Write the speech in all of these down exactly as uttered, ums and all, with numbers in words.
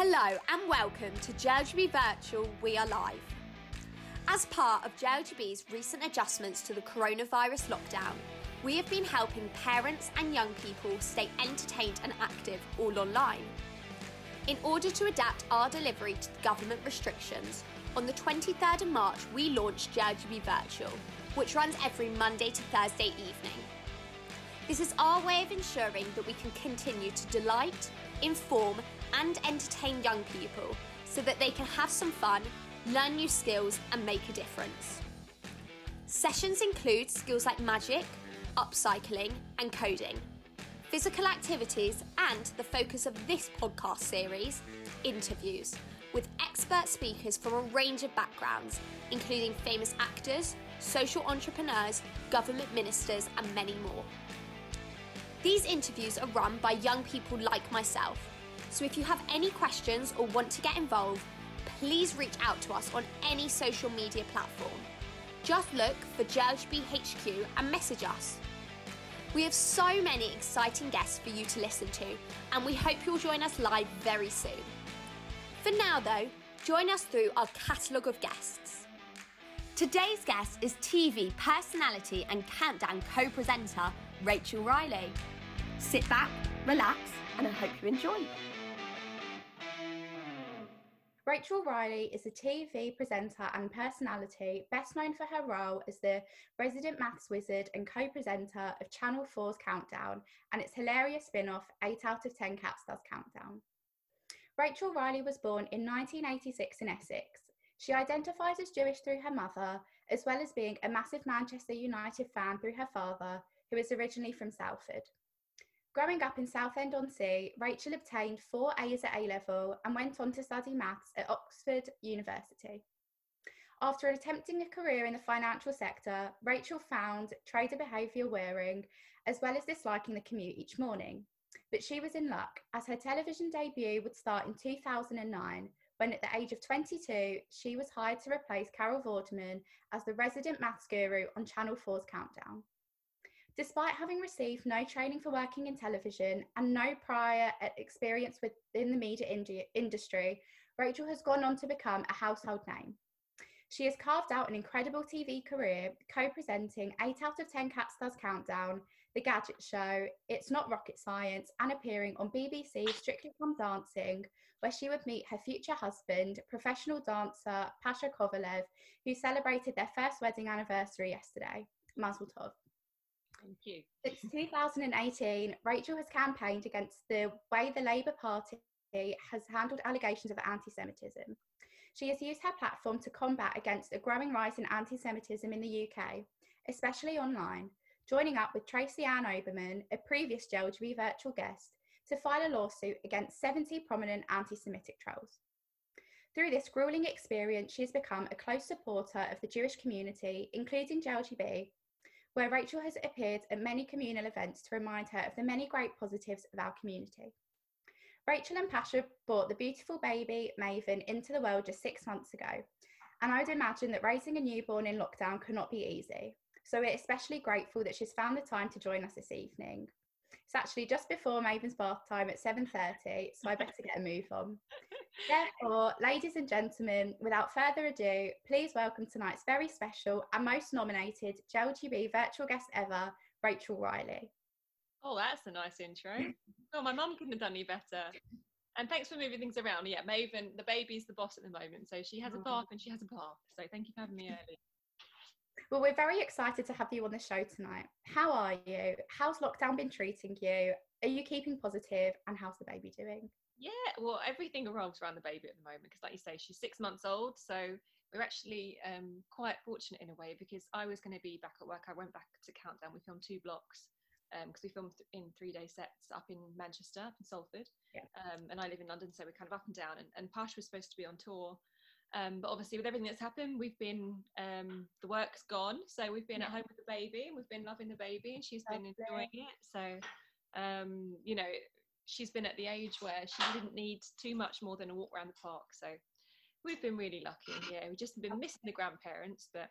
Hello and welcome to J L G B Virtual We Are Live. As part of J L G B's recent adjustments to the coronavirus lockdown, we have been helping parents and young people stay entertained and active all online. In order to adapt our delivery to the government restrictions, on the twenty-third of March we launched J L G B Virtual, which runs every Monday to Thursday evening. This is our way of ensuring that we can continue to delight, inform and entertain young people so that they can have some fun, learn new skills and make a difference. Sessions include skills like magic, upcycling and coding, physical activities and the focus of this podcast series, interviews, with expert speakers from a range of backgrounds including famous actors, social entrepreneurs, government ministers and many more. These interviews are run by young people like myself, so if you have any questions or want to get involved, please reach out to us on any social media platform. Just look for J L G B H Q and message us. We have so many exciting guests for you to listen to, and we hope you'll join us live very soon. For now though, join us through our catalogue of guests. Today's guest is T V personality and Countdown co-presenter, Rachel Riley. Sit back, relax, and I hope you enjoy. Rachel Riley is a T V presenter and personality, best known for her role as the resident maths wizard and co-presenter of Channel four's Countdown and its hilarious spin-off eight out of ten Cats Does Countdown. Rachel Riley was born in nineteen eighty-six in Essex. She identifies as Jewish through her mother, as well as being a massive Manchester United fan through her father, who is originally from Salford. Growing up in Southend-on-Sea, Rachel obtained four A's at A-level and went on to study maths at Oxford University. After attempting a career in the financial sector, Rachel found trader behaviour wearing, as well as disliking the commute each morning. But she was in luck, as her television debut would start in two thousand nine, when at the age of twenty-two, she was hired to replace Carol Vorderman as the resident maths guru on Channel four's Countdown. Despite having received no training for working in television and no prior experience within the media industry, Rachel has gone on to become a household name. She has carved out an incredible T V career, co-presenting eight out of ten Cats Does Countdown, The Gadget Show, It's Not Rocket Science, and appearing on B B C's Strictly Come Dancing, where she would meet her future husband, professional dancer Pasha Kovalev, who celebrated their first wedding anniversary yesterday. Mazel tov. Thank you. Since two thousand eighteen, Rachel has campaigned against the way the Labour Party has handled allegations of anti-Semitism. She has used her platform to combat against a growing rise in anti-Semitism in the U K, especially online, joining up with Tracy-Ann Oberman, a previous J L G B virtual guest, to file a lawsuit against seventy prominent anti-Semitic trolls. Through this gruelling experience, she has become a close supporter of the Jewish community, including J L G B, where Rachel has appeared at many communal events to remind her of the many great positives of our community. Rachel and Pasha brought the beautiful baby, Maven, into the world just six months ago, and I would imagine that raising a newborn in lockdown could not be easy, so we're especially grateful that she's found the time to join us this evening. It's actually just before Maven's bath time at seven thirty, so I better get a move on. Therefore, ladies and gentlemen, without further ado, please welcome tonight's very special and most nominated J L G B virtual guest ever, Rachel Riley. Oh, that's a nice intro. Oh, my mum couldn't have done any better. And thanks for moving things around. Yeah, Maven, the baby's the boss at the moment, so she has a bath and she has a bath. So thank you for having me early. Well, we're very excited to have you on the show tonight. How are you? How's lockdown been treating you? Are you keeping positive? And how's the baby doing? Yeah, well, everything revolves around the baby at the moment because, like you say, she's six months old. So we're actually um, quite fortunate in a way because I was going to be back at work. I went back to Countdown. We filmed two blocks because um, we filmed th- in three-day sets up in Manchester, up in Salford. Yeah. Um, and I live in London, so we're kind of up and down. And, and Pasha was supposed to be on tour. Um, but obviously with everything that's happened, we've been, um, the work's gone. So we've been yeah. at home with the baby and we've been loving the baby and she's Lovely. been enjoying it. So, um, you know, she's been at the age where she didn't need too much more than a walk around the park. So we've been really lucky. Yeah, we've just been missing the grandparents, but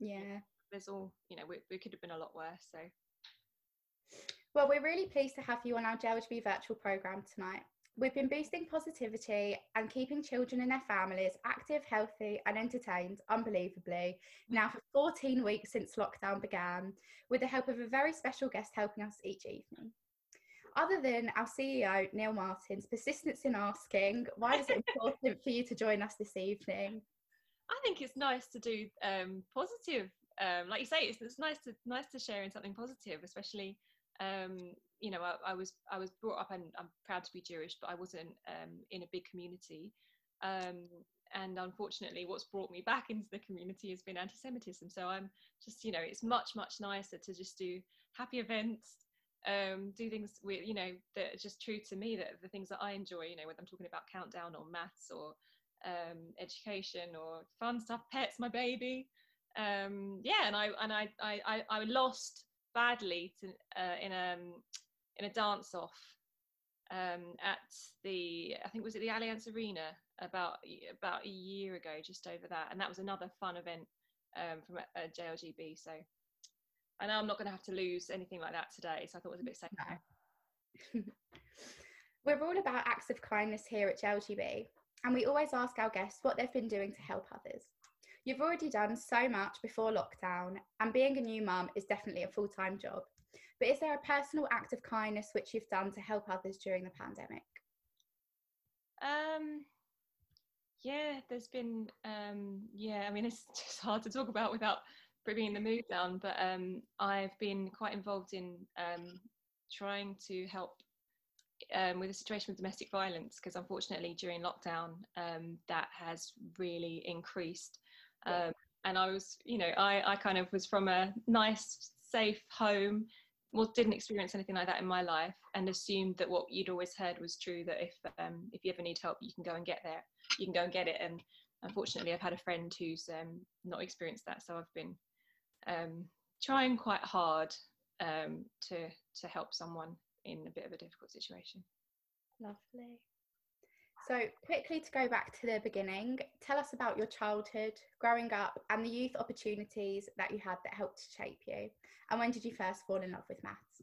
yeah, there's all, you know, we, we could have been a lot worse. So, well, we're really pleased to have you on our J L G B virtual programme tonight. We've been boosting positivity and keeping children and their families active, healthy and entertained, unbelievably, now for fourteen weeks since lockdown began, with the help of a very special guest helping us each evening. Other than our C E O, Neil Martin's persistence in asking, why is it important for you to join us this evening? I think it's nice to do um, positive. Um, like you say, it's, it's nice to nice to share in something positive, especially um you know I, I was I was brought up, and I'm proud to be Jewish, but I wasn't um in a big community, um and unfortunately what's brought me back into the community has been anti-Semitism, so I'm just, you know, it's much much nicer to just do happy events, um do things with, you know, that are just true to me, that the things that I enjoy, you know, whether I'm talking about Countdown or maths or um education or fun stuff, pets, my baby, um yeah and I and I I I lost badly to, uh, in a um, in a dance off um, at the I think was it the Allianz Arena about about a year ago, just over that, and that was another fun event um, from a, a J L G B. So I know I'm not going to have to lose anything like that today, so I thought it was a bit safer. We're all about acts of kindness here at J L G B, and we always ask our guests what they've been doing to help others. You've already done so much before lockdown, and being a new mum is definitely a full-time job. But is there a personal act of kindness which you've done to help others during the pandemic? Um, yeah, there's been, um, yeah, I mean, it's just hard to talk about without bringing the mood down, but um, I've been quite involved in um, trying to help Um, with the situation of domestic violence, because unfortunately during lockdown um, that has really increased, um, and I was, you know, I, I kind of was from a nice safe home, well, didn't experience anything like that in my life, and assumed that what you'd always heard was true, that if um, if you ever need help you can go and get there you can go and get it. And unfortunately I've had a friend who's um, not experienced that, so I've been um, trying quite hard um, to to help someone in a bit of a difficult situation. Lovely. So quickly to go back to the beginning, tell us about your childhood, growing up, and the youth opportunities that you had that helped shape you. And when did you first fall in love with maths?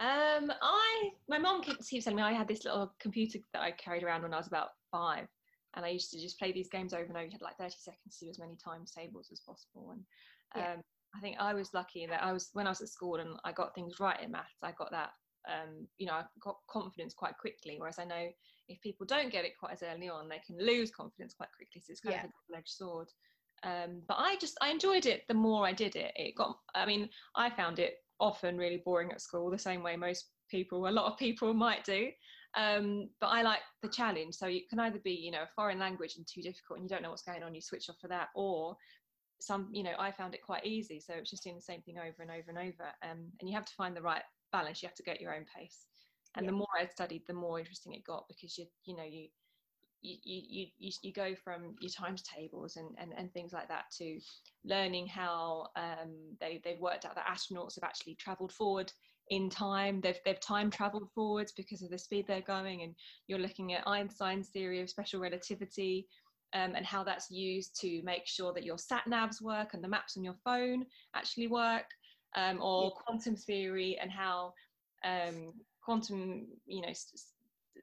Um, I, my mum keeps telling me I had this little computer that I carried around when I was about five, and I used to just play these games over and over. You had like thirty seconds to do as many times tables as possible. And um, yeah. I think I was lucky that I was, when I was at school and I got things right in maths, I got that Um, you know, I've got confidence quite quickly, whereas I know if people don't get it quite as early on, they can lose confidence quite quickly. So it's kind yeah. of a double-edged sword. Um, but I just, I enjoyed it the more I did it. It got, I mean, I found it often really boring at school, the same way most people, a lot of people might do. Um, but I like the challenge. So you can either be, you know, a foreign language and too difficult and you don't know what's going on, you switch off for that, or some, you know, I found it quite easy. So it's just doing the same thing over and over and over. Um, and you have to find the right balance. You have to go at your own pace, and yeah. the more I studied, the more interesting it got, because you you know you you you you, you go from your times tables and, and and things like that to learning how um they they've worked out that astronauts have actually traveled forward in time, they've they've time traveled forwards because of the speed they're going, and you're looking at Einstein's theory of special relativity, um, and how that's used to make sure that your sat navs work and the maps on your phone actually work. Um, or yeah. quantum theory, and how um, quantum, you know, st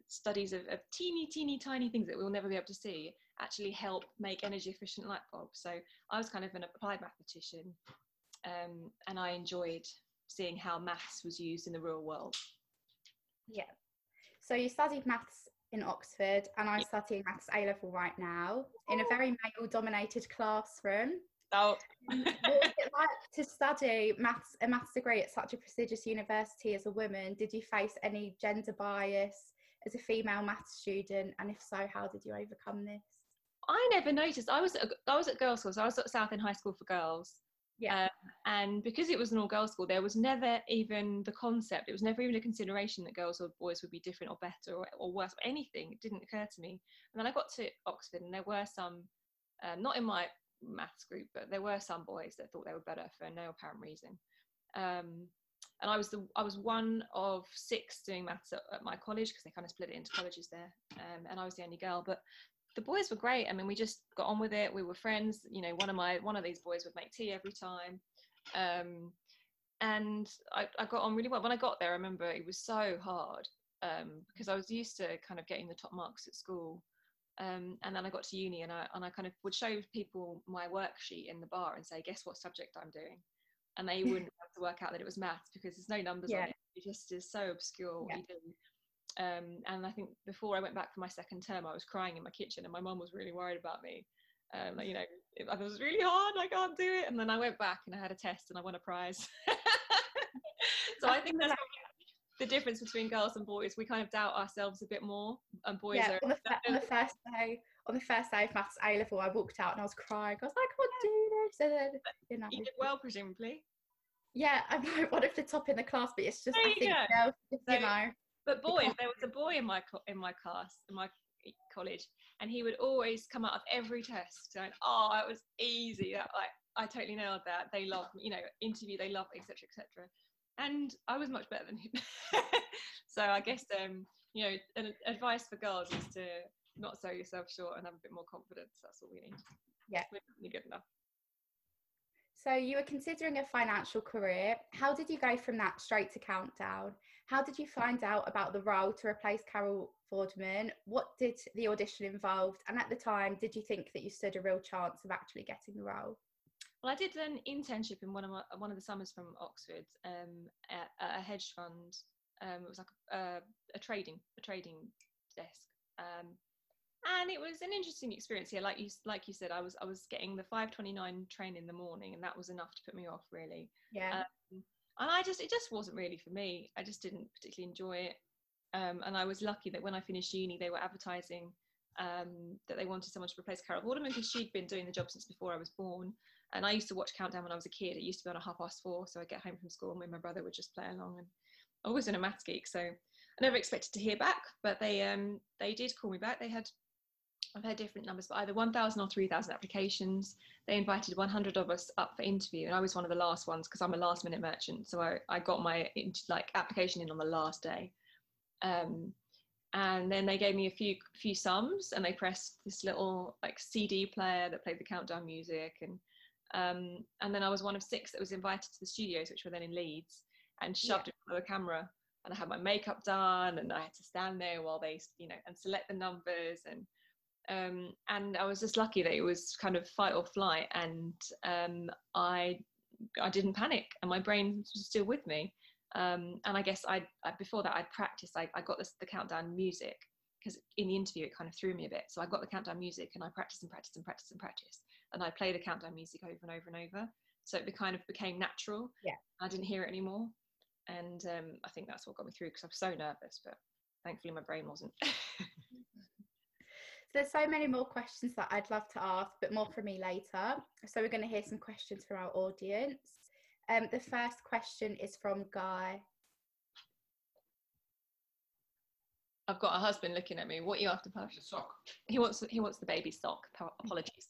studies of, of teeny, teeny, tiny things that we'll never be able to see actually help make energy efficient light bulbs. So I was kind of an applied mathematician, um, and I enjoyed seeing how maths was used in the real world. Yeah. So you studied maths in Oxford, and I'm yeah. studying maths A level right now oh. in a very male-dominated classroom. Oh. What was it like to study maths, a maths degree at such a prestigious university as a woman? Did you face any gender bias as a female maths student, and if so, how did you overcome this? I never noticed. I was at, I was at girls' school, so I was at Southend High School for girls. Yeah. Um, and because it was an all-girls school, there was never even the concept. It was never even a consideration that girls or boys would be different or better or, or worse or anything. It didn't occur to me. And then I got to Oxford, and there were some, um, not in my maths group, but there were some boys that thought they were better for no apparent reason, um and I was the I was one of six doing maths at, at my college, because they kind of split it into colleges there, um, and I was the only girl, but the boys were great. I mean, we just got on with it, we were friends, you know, one of my one of these boys would make tea every time, um and I, I got on really well. When I got there, I remember it was so hard, um, because I was used to kind of getting the top marks at school. Um, and then I got to uni and I, and I kind of would show people my worksheet in the bar and say, guess what subject I'm doing? And they wouldn't have to work out that it was maths because there's no numbers yeah. on it. It just is so obscure what yeah. you do. Um, and I think before I went back for my second term, I was crying in my kitchen and my mum was really worried about me. Um, like, you know, it, it was really hard, I can't do it. And then I went back and I had a test and I won a prize. So I think that's the difference between girls and boys. We kind of doubt ourselves a bit more, and boys yeah, are on the, on the first day on the first day of maths A level, I walked out and I was crying. I was like, I can't do this. And then, you know, you did well, presumably. Yeah, I'm like one of the top in the class, but it's just there I think go. girls, you so, know. But boys, there was a boy in my in my class in my college, and he would always come out of every test going, "Oh, it was easy. That like I totally nailed that. They love you know interview. They love et cetera et cetera" And I was much better than him. So I guess, um, you know, an, advice for girls is to not sell yourself short and have a bit more confidence. That's all we need. Yeah. We're definitely good enough. So you were considering a financial career. How did you go from that straight to Countdown? How did you find out about the role to replace Carol Vorderman? What did the audition involve? And at the time, did you think that you stood a real chance of actually getting the role? Well, I did an internship in one of my, one of the summers from Oxford um, at, at a hedge fund. Um, it was like a, a, a trading a trading desk, um, and it was an interesting experience here. Like you like you said, I was I was getting the five twenty-nine train in the morning, and that was enough to put me off really. Yeah. Um, and I just it just wasn't really for me. I just didn't particularly enjoy it. Um, and I was lucky that when I finished uni, they were advertising. Um, that they wanted someone to replace Carol Vorderman because she'd been doing the job since before I was born. And I used to watch Countdown when I was a kid. It used to be on a half past four, so I'd get home from school and me and my brother would just play along. And I was in a maths geek, so I never expected to hear back, but they um, they did call me back. They had, I've had different numbers, but either one thousand or three thousand applications. They invited one hundred of us up for interview, and I was one of the last ones because I'm a last minute merchant, so I, I got my like application in on the last day. Um, And then they gave me a few few sums, and they pressed this little like C D player that played the Countdown music, and um, and then I was one of six that was invited to the studios, which were then in Leeds, and shoved yeah. in front of the camera. And I had my makeup done, and I had to stand there while they, you know, and select the numbers, and um, and I was just lucky that it was kind of fight or flight, and um, I I didn't panic, and my brain was still with me. Um, and I guess I, I before that I'd practiced, I, I got this, the Countdown music, because in the interview it kind of threw me a bit. So I got the Countdown music and I practiced and practiced and practiced and practiced. And I play the Countdown music over and over and over. So it be, kind of became natural. Yeah. I didn't hear it anymore. And um, I think that's what got me through, because I was so nervous, but thankfully my brain wasn't. There's so many more questions that I'd love to ask, but more from me later. So we're going to hear some questions from our audience. Um, the first question is from Guy. I've got a husband looking at me. What are you after, Pasha? Sock. He wants. He wants the baby sock. Apologies.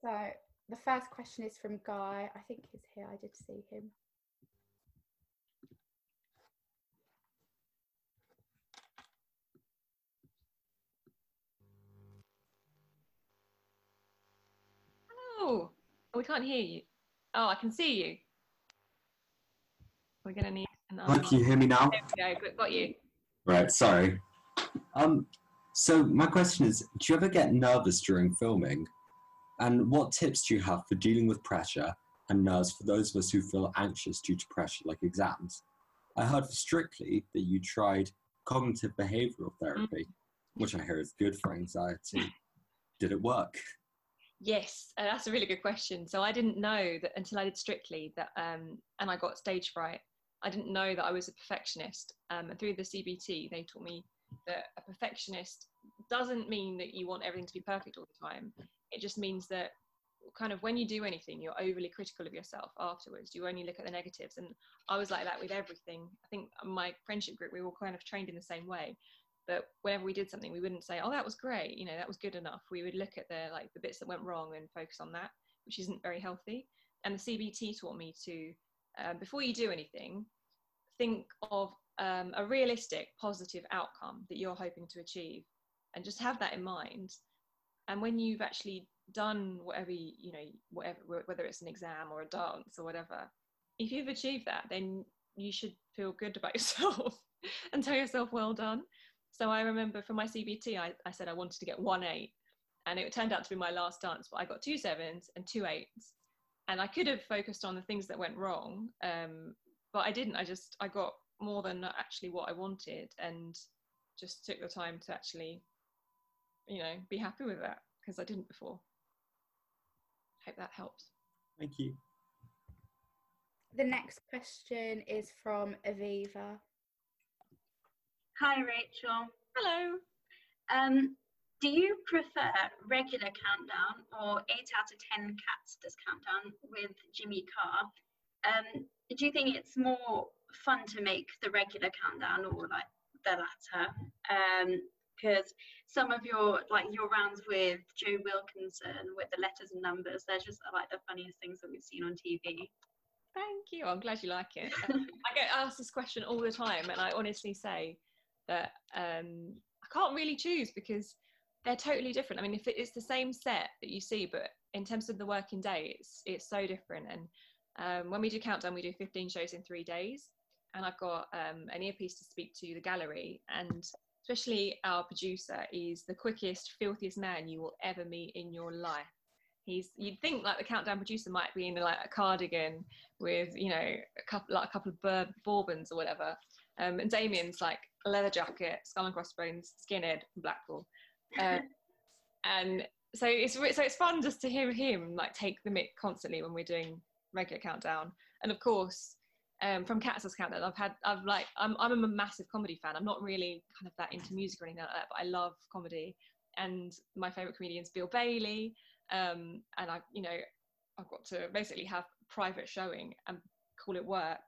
So the first question is from Guy. I think he's here. I did see him. Oh, we can't hear you. Oh, I can see you. We're going to need another. Can you hear me now? There we go, got you. Right, sorry. Um, so my question is, do you ever get nervous during filming? And what tips do you have for dealing with pressure and nerves for those of us who feel anxious due to pressure, like exams? I heard strictly that you tried cognitive behavioural therapy, mm-hmm. which I hear is good for anxiety. Did it work? Yes, uh, that's a really good question. So I didn't know that until I did Strictly that, um, and I got stage fright. I didn't know that I was a perfectionist. Um, and through the C B T, they taught me that a perfectionist doesn't mean that you want everything to be perfect all the time. It just means that kind of when you do anything, you're overly critical of yourself afterwards. You only look at the negatives. And I was like that with everything. I think my friendship group, we were kind of trained in the same way. That whenever we did something, we wouldn't say, oh, that was great, you know, that was good enough. We would look at the like the bits that went wrong and focus on that, which isn't very healthy. And the C B T taught me to, um, before you do anything, think of um, a realistic positive outcome that you're hoping to achieve, and just have that in mind. And when you've actually done whatever, you know, whatever, whether it's an exam or a dance or whatever, if you've achieved that, then you should feel good about yourself and tell yourself, well done. So I remember for my C B T, I, I said I wanted to get one eight, and it turned out to be my last dance, but I got two sevens and two eights. And I could have focused on the things that went wrong, um, but I didn't. I just, I got more than actually what I wanted, and just took the time to actually, you know, be happy with that, because I didn't before. Hope that helps. Thank you. The next question is from Aviva. Hi, Rachel. Hello. Um, do you prefer regular Countdown or eight out of ten Cats Does Countdown with Jimmy Carr? Um, do you think it's more fun to make the regular Countdown or like the latter? Um, because some of your like your rounds with Joe Wilkinson with the letters and numbers, they're just like the funniest things that we've seen on T V. Thank you. I'm glad you like it. um, I get asked this question all the time, and I honestly say that um, I can't really choose, because they're totally different. I mean, if it's the same set that you see, but in terms of the working day, it's it's so different. And um, when we do Countdown, we do fifteen shows in three days, and I've got um, an earpiece to speak to the gallery, and especially our producer is the quickest, filthiest man you will ever meet in your life. He's, you'd think like the Countdown producer might be in like a cardigan with, you know, a couple, like a couple of bur- bourbons or whatever. Um, and Damien's like a leather jacket, skull and crossbones, skinhead from Blackpool. Uh, and so it's, so it's fun just to hear him like take the mic constantly when we're doing regular Countdown. And of course, Um, from Cats Does Countdown, I've had, I've like, I'm, I'm a massive comedy fan. I'm not really kind of that into music or anything like that, but I love comedy. And my favourite comedian's Bill Bailey. Um, and I, you know, I've got to basically have private showing and call it work.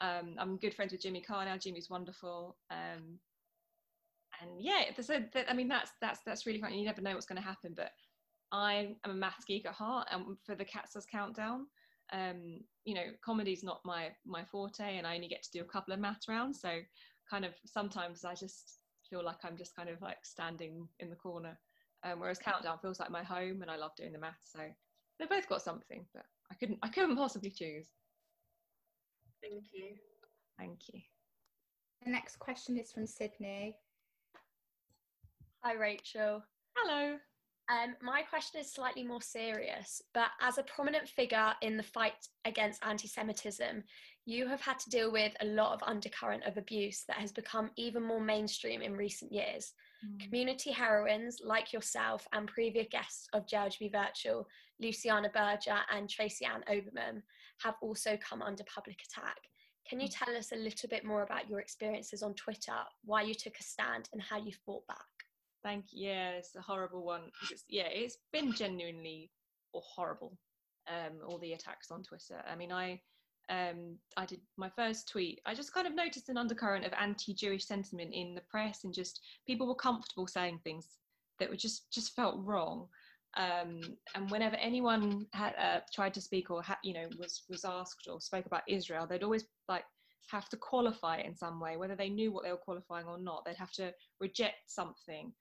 Um, I'm good friends with Jimmy Carr now. Jimmy's wonderful. Um, and yeah, a, I mean, that's, that's, that's really fun. You never know what's going to happen, but I am a maths geek at heart. And for the Cats Does Countdown, Um, you know, comedy's not my my forte, and I only get to do a couple of math rounds, so kind of sometimes I just feel like I'm just kind of like standing in the corner, um, whereas Countdown feels like my home, and I love doing the math, so they've both got something, but I couldn't I couldn't possibly choose. Thank you. Thank you. The next question is from Sydney. Hi, Rachel. Hello. Um, my question is slightly more serious, but as a prominent figure in the fight against anti-Semitism, you have had to deal with a lot of undercurrent of abuse that has become even more mainstream in recent years. Mm. Community heroines like yourself and previous guests of J L G B Virtual, Luciana Berger and Tracy-Ann Oberman, have also come under public attack. Can you tell us a little bit more about your experiences on Twitter, why you took a stand and how you fought back? Thank you. Yeah, it's a horrible one. It's, yeah, it's been genuinely horrible, um, all the attacks on Twitter. I mean, I um, I did my first tweet. I just kind of noticed an undercurrent of anti-Jewish sentiment in the press, and just people were comfortable saying things that were just, just felt wrong. Um, and whenever anyone had uh, tried to speak or, ha- you know, was, was asked or spoke about Israel, they'd always like have to qualify it in some way, whether they knew what they were qualifying or not. They'd have to reject something.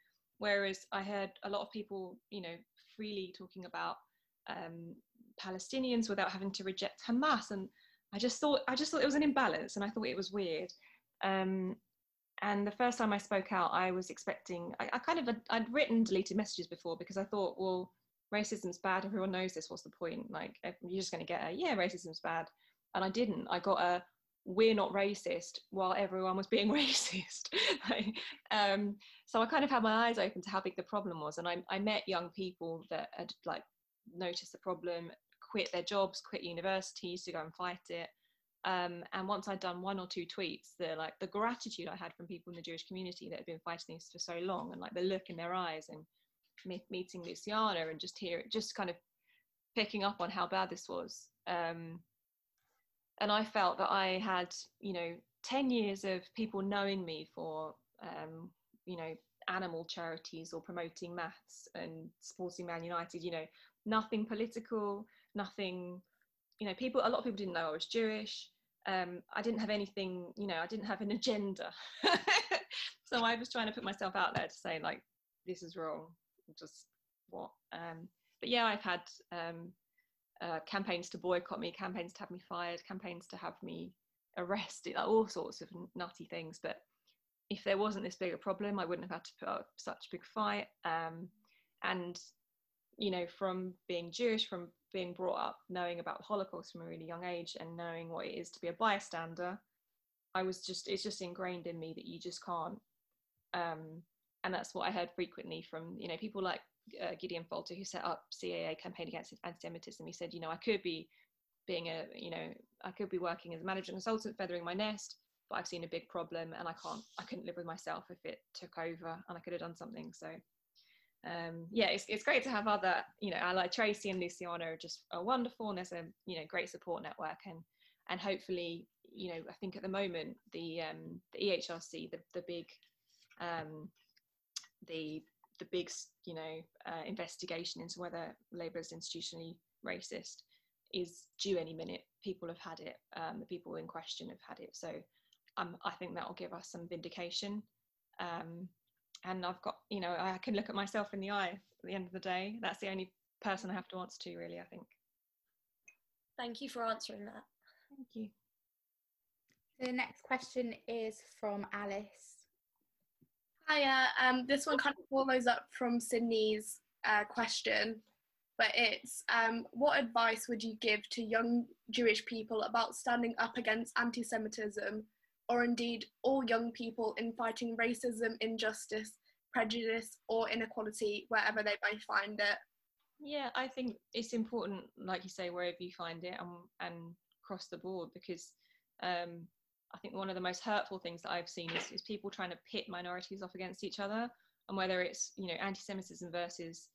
Whereas I heard a lot of people, you know, freely talking about um, Palestinians without having to reject Hamas, and I just thought I just thought it was an imbalance, and I thought it was weird. Um, and the first time I spoke out, I was expecting I, I kind of had, I'd written deleted messages before, because I thought, well, racism's bad. Everyone knows this. What's the point? Like, you're just going to get a yeah, racism's bad. And I didn't. I got a we're not racist while everyone was being racist. like, um, so I kind of had my eyes open to how big the problem was. And I, I met young people that had like noticed the problem, quit their jobs, quit universities to go and fight it. Um, and once I'd done one or two tweets, the like the gratitude I had from people in the Jewish community that had been fighting this for so long, and like the look in their eyes, and me- meeting Luciana and just hear it, just kind of picking up on how bad this was. Um, And I felt that I had, you know, ten years of people knowing me for, um, you know, animal charities or promoting maths and supporting Man United, you know, nothing political, nothing, you know, people, a lot of people didn't know I was Jewish. Um, I didn't have anything, you know, I didn't have an agenda. So I was trying to put myself out there to say, like, this is wrong, just what? Um, but yeah, I've had, um, uh, campaigns to boycott me, campaigns to have me fired, campaigns to have me arrested, like all sorts of nutty things. But if there wasn't this big a problem, I wouldn't have had to put up such a big fight. Um, and, you know, from being Jewish, from being brought up, knowing about the Holocaust from a really young age and knowing what it is to be a bystander, I was just, it's just ingrained in me that you just can't. Um, and that's what I heard frequently from, you know, people like uh, Gideon Falter, who set up C A A campaign against anti-Semitism. He said, you know, I could be being a, you know, I could be working as a management consultant, feathering my nest, but I've seen a big problem and I can't, I couldn't live with myself if it took over and I could have done something. So um, yeah, it's, it's great to have other, you know, ally Tracy and Luciana are just are wonderful, and there's a, you know, great support network, and, and hopefully, you know, I think at the moment, the, um, the E H R C, the, the big, um, the, the big, you know, uh, investigation into whether Labour is institutionally racist is due any minute. People have had it, um, the people in question have had it. So um, I think that will give us some vindication. Um, and I've got, you know, I can look at myself in the eye at the end of the day. That's the only person I have to answer to, really, I think. Thank you for answering that. Thank you. The next question is from Alice. Hiya, um, this one kind of follows up from Sydney's uh, question, but it's, um, what advice would you give to young Jewish people about standing up against anti-Semitism, or indeed all young people, in fighting racism, injustice, prejudice or inequality wherever they may find it? Yeah, I think it's important, like you say, wherever you find it, and, and across the board, because um, I think one of the most hurtful things that I've seen is, is people trying to pit minorities off against each other, and whether it's, you know, anti-Semitism versus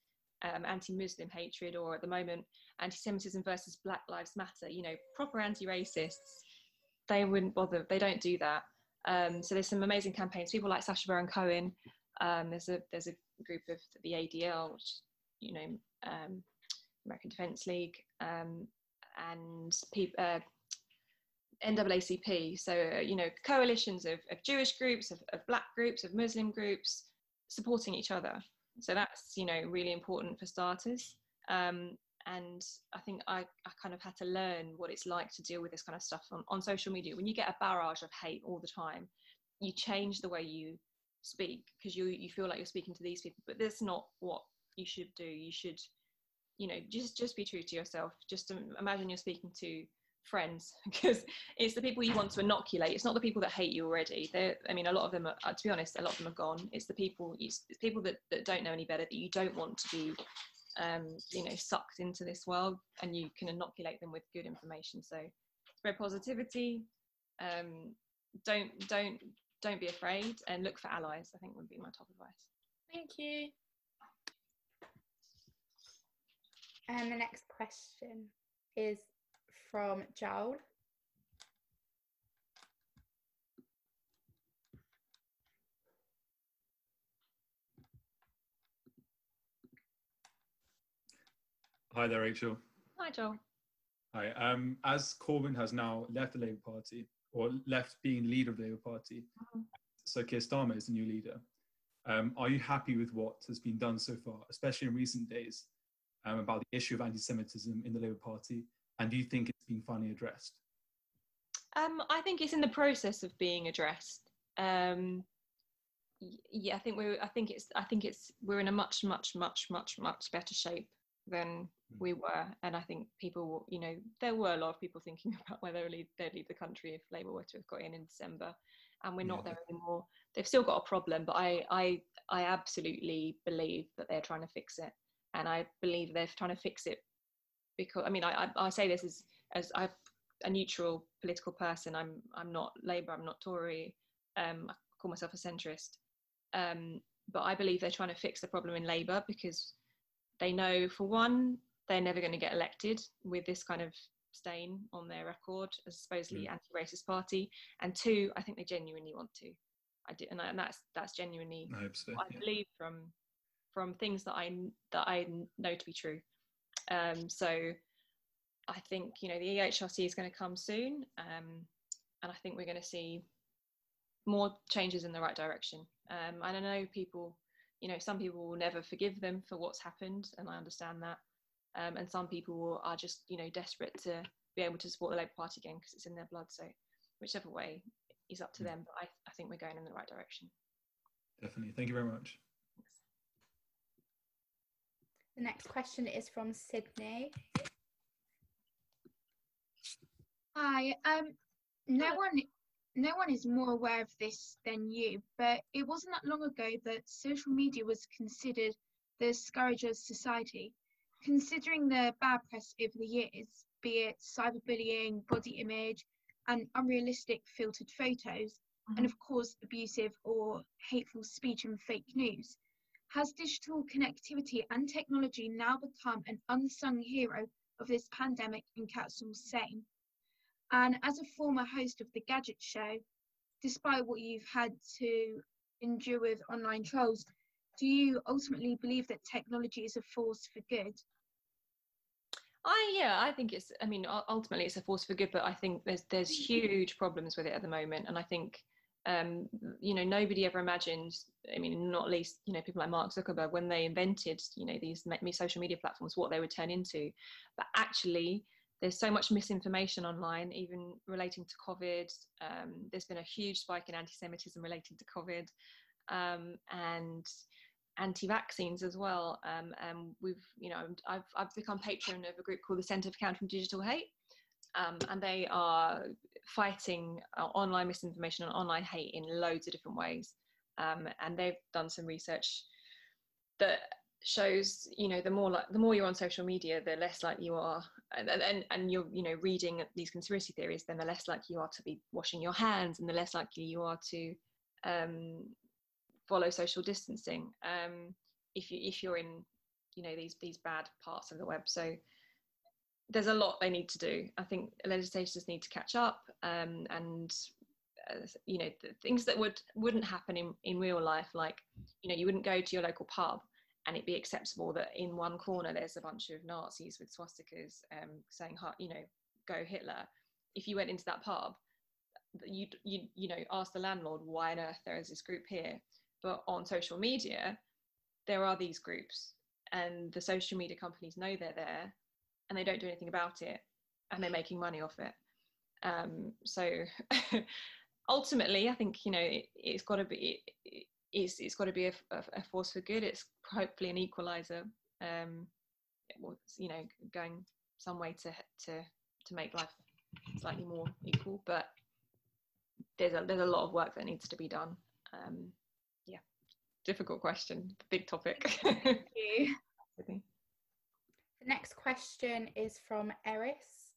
um, anti-Muslim hatred, or at the moment, anti-Semitism versus Black Lives Matter. You know, proper anti-racists, they wouldn't bother, they don't do that. Um, so there's some amazing campaigns, people like Sacha Baron Cohen, um, there's a there's a group of the A D L, which, you know, um, American Defence League, um, and people, uh, N double A C P, so uh, you know, coalitions of, of Jewish groups, of, of Black groups, of Muslim groups, supporting each other. So that's, you know, really important for starters. Um, and I think I, I kind of had to learn what it's like to deal with this kind of stuff on, on social media. When you get a barrage of hate all the time, you change the way you speak, because you, you feel like you're speaking to these people, but that's not what you should do. You should, you know, just, just be true to yourself. Just imagine you're speaking to friends, because it's the people you want to inoculate. It's not the people that hate you already. They're, I mean, a lot of them are, to be honest, a lot of them are gone. It's the people, it's people that, that don't know any better, that you don't want to be, um, you know, sucked into this world, and you can inoculate them with good information. So spread positivity. Um, don't, don't, don't be afraid, and look for allies, I think would be my top advice. Thank you. And the next question is from Joel. Hi there, Rachel. Hi, Joel. Hi. Um, as Corbyn has now left the Labour Party, or left being leader of the Labour Party, mm-hmm. so Keir Starmer is the new leader. Um, are you happy with what has been done so far, especially in recent days, um, about the issue of anti-Semitism in the Labour Party? And do you think it's been finally addressed? Um, I think it's in the process of being addressed. Um, yeah, I think we're. I think it's. I think it's. We're in a much, much, much, much, much better shape than we were. And I think people, you know, there were a lot of people thinking about whether they'd leave the country if Labour were to have got in in December, and we're not yeah. there anymore. They've still got a problem, but I, I, I absolutely believe that they're trying to fix it, and I believe they're trying to fix it. Because I mean, I, I I say this as as I'm a neutral political person. I'm I'm not Labour. I'm not Tory. Um, I call myself a centrist. Um, but I believe they're trying to fix the problem in Labour, because they know, for one, they're never going to get elected with this kind of stain on their record as supposedly mm. anti-racist party. And two, I think they genuinely want to. I do, and, I, and that's that's genuinely. I hope so, what yeah. I believe from from things that I that I know to be true. Um, so I think, you know, the E H R C is going to come soon, um, and I think we're going to see more changes in the right direction. Um, and I know people, you know, some people will never forgive them for what's happened, and I understand that. Um, and some people are just, you know, desperate to be able to support the Labour Party again because it's in their blood. So whichever way is up to mm. them. But I, I think we're going in the right direction. Definitely. Thank you very much. Thanks. The next question is from Sydney. Hi. Um, no one... No one is more aware of this than you, but it wasn't that long ago that social media was considered the scourge of society. Considering the bad press over the years, be it cyberbullying, body image, and unrealistic filtered photos, mm-hmm. and of course abusive or hateful speech and fake news, has digital connectivity and technology now become an unsung hero of this pandemic and kept us all sane? And as a former host of The Gadget Show, despite what you've had to endure with online trolls, do you ultimately believe that technology is a force for good? I, yeah, I think it's, I mean, ultimately it's a force for good, but I think there's there's huge problems with it at the moment. And I think, um, you know, nobody ever imagined, I mean, not least, you know, people like Mark Zuckerberg, when they invented, you know, these social media platforms, what they would turn into. But actually, there's so much misinformation online, even relating to COVID. Um, there's been a huge spike in anti-Semitism relating to COVID, um, and anti-vaccines as well. Um, and we've, you know, I've, I've become patron of a group called the Centre for Countering Digital Hate, um, and they are fighting uh, online misinformation and online hate in loads of different ways. Um, and they've done some research that shows, you know, the more like the more you're on social media, the less likely you are, and and and you're, you know, reading these conspiracy theories, then the less likely you are to be washing your hands, and the less likely you are to um, follow social distancing. Um, if you if you're in, you know, these these bad parts of the web, so there's a lot they need to do. I think legislators need to catch up, um, and uh, you know, the things that would wouldn't happen in in real life, like, you know, you wouldn't go to your local pub and it'd be acceptable that in one corner there's a bunch of Nazis with swastikas um, saying, you know, go Hitler. If you went into that pub, you'd, you'd, you know, ask the landlord, why on earth there is this group here? But on social media, there are these groups, and the social media companies know they're there, and they don't do anything about it, and they're making money off it. Um, so ultimately, I think, you know, it, it's got to be... It, it, It's, it's got to be a, a force for good. It's hopefully an equaliser, um, well, you know, going some way to to to make life slightly more equal. But there's a there's a lot of work that needs to be done. Um, yeah, difficult question, big topic. Thank you. The next question is from Eris.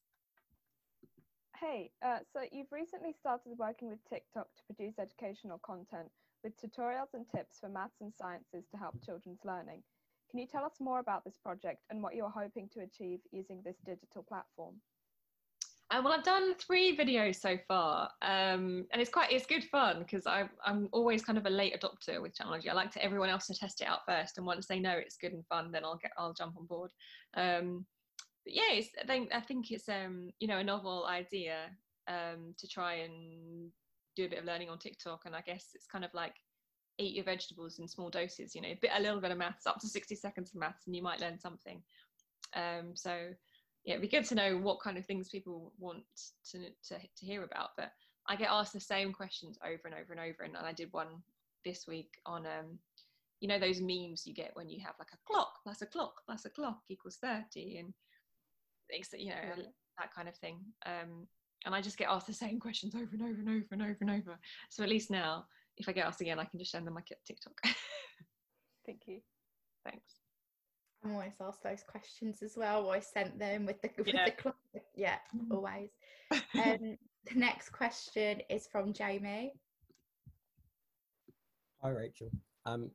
Hey, uh, so you've recently started working with TikTok to produce educational content, with tutorials and tips for maths and sciences to help children's learning. Can you tell us more about this project and what you're hoping to achieve using this digital platform? Uh, well, I've done three videos so far, um, and it's quite, it's good fun because I'm always kind of a late adopter with technology. I like to everyone else to test it out first, and once they know it's good and fun, then I'll get, I'll jump on board. Um, but yeah, it's, I think, I think it's, um, you know, a novel idea um, to try and do a bit of learning on TikTok, and I guess it's kind of like eat your vegetables in small doses, you know, a bit, a little bit of maths, up to sixty seconds of maths, and you might learn something. Um, so yeah, it'd be good to know what kind of things people want to, to, to hear about, but I get asked the same questions over and over and over, and, and I did one this week on, um, you know, those memes you get when you have like a clock plus a clock plus a clock equals thirty, and you know, that kind of thing. Um, And I just get asked the same questions over and over and over and over and over. So at least now, if I get asked again, I can just send them my TikTok. Thank you. Thanks. I'm always asked those questions as well. I always sent them with the, with yeah. the clock. Yeah, always. Um, the next question is from Jamie. Hi, Rachel. Um,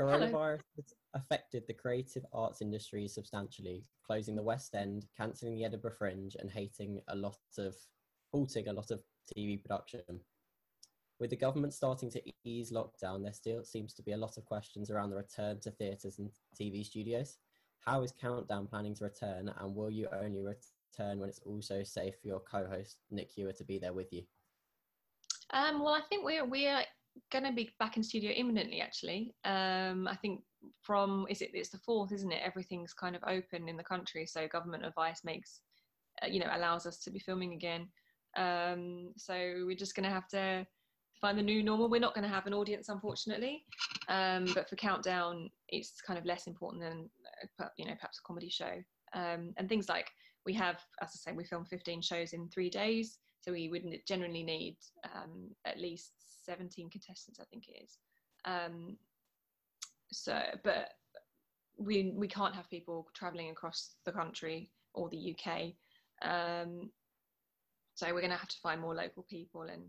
coronavirus has affected the creative arts industry substantially, closing the West End, cancelling the Edinburgh Fringe, and hating a lot of... halting a lot of T V production. With the government starting to ease lockdown, there still seems to be a lot of questions around the return to theatres and T V studios. How is Countdown planning to return, and will you only return when it's also safe for your co-host Nick Hewer to be there with you? Um, well, I think we're, we're going to be back in studio imminently, actually. Um, I think from, is it, it's the fourth, isn't it? Everything's kind of open in the country. So government advice makes, uh, you know, allows us to be filming again. Um, so we're just going to have to find the new normal. We're not going to have an audience, unfortunately. Um, but for Countdown, it's kind of less important than, uh, you know, perhaps a comedy show. Um, and things like we have, as I say, we film fifteen shows in three days. So we would generally need um, at least seventeen contestants, I think it is. Um, so, but we we can't have people traveling across the country or the U K. Um, so we're going to have to find more local people and,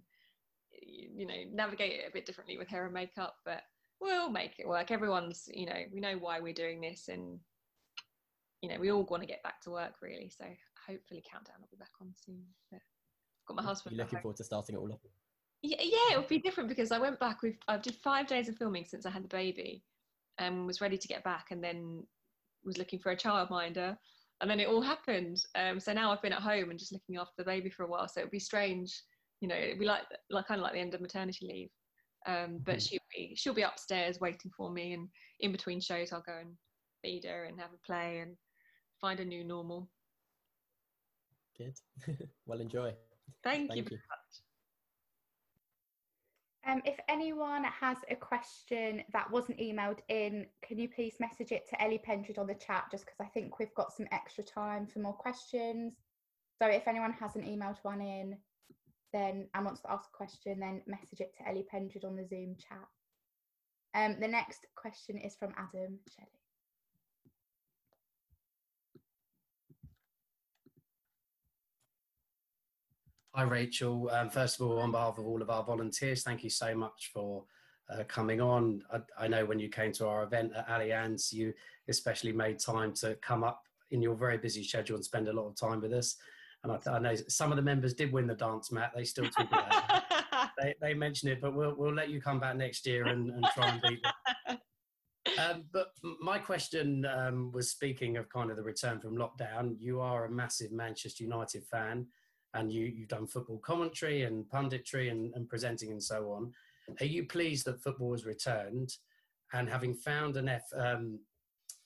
you know, navigate it a bit differently with hair and makeup, but we'll make it work. Everyone's, you know, we know why we're doing this, and you know, we all want to get back to work, really. So hopefully Countdown will be back on soon. But I've got my husband. Are you looking forward to starting it all up? Yeah, yeah, it would be different because I went back. We've I've did five days of filming since I had the baby, and was ready to get back, and then was looking for a childminder, and then it all happened. Um, so now I've been at home and just looking after the baby for a while. So it would be strange, you know. It'd be like like kind of like the end of maternity leave. Um, but she'll be she'll be upstairs waiting for me, and in between shows I'll go and feed her and have a play and find a new normal. Good. Well, enjoy. Thank, Thank you very much. Um, if anyone has a question that wasn't emailed in, can you please message it to Ellie Pendred on the chat, just because I think we've got some extra time for more questions. So if anyone hasn't emailed one in, then and wants to ask a question, then message it to Ellie Pendred on the Zoom chat. Um, the next question is from Adam Shelley. Hi, Rachel. Um, first of all, on behalf of all of our volunteers, thank you so much for uh, coming on. I, I know when you came to our event at Allianz, you especially made time to come up in your very busy schedule and spend a lot of time with us. And I, I know some of the members did win the dance mat. They still talk about it. They, they mention it, but we'll, we'll let you come back next year and, and try and beat it. Um, but my question um, was, speaking of kind of the return from lockdown, you are a massive Manchester United fan, and you, you've done football commentary and punditry and, and presenting and so on. Are you pleased that football has returned? And having found an F, um,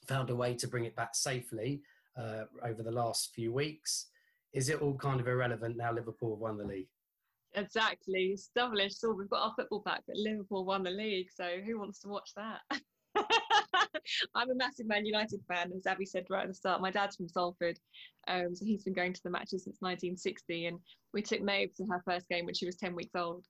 found a way to bring it back safely uh, over the last few weeks, is it all kind of irrelevant now Liverpool won the league? Exactly, it's devilish. So we've got our football back, but Liverpool won the league, so who wants to watch that? I'm a massive Man United fan, as Abby said right at the start. My dad's from Salford, um, so he's been going to the matches since nineteen sixty, and we took Maven to her first game when she was ten weeks old.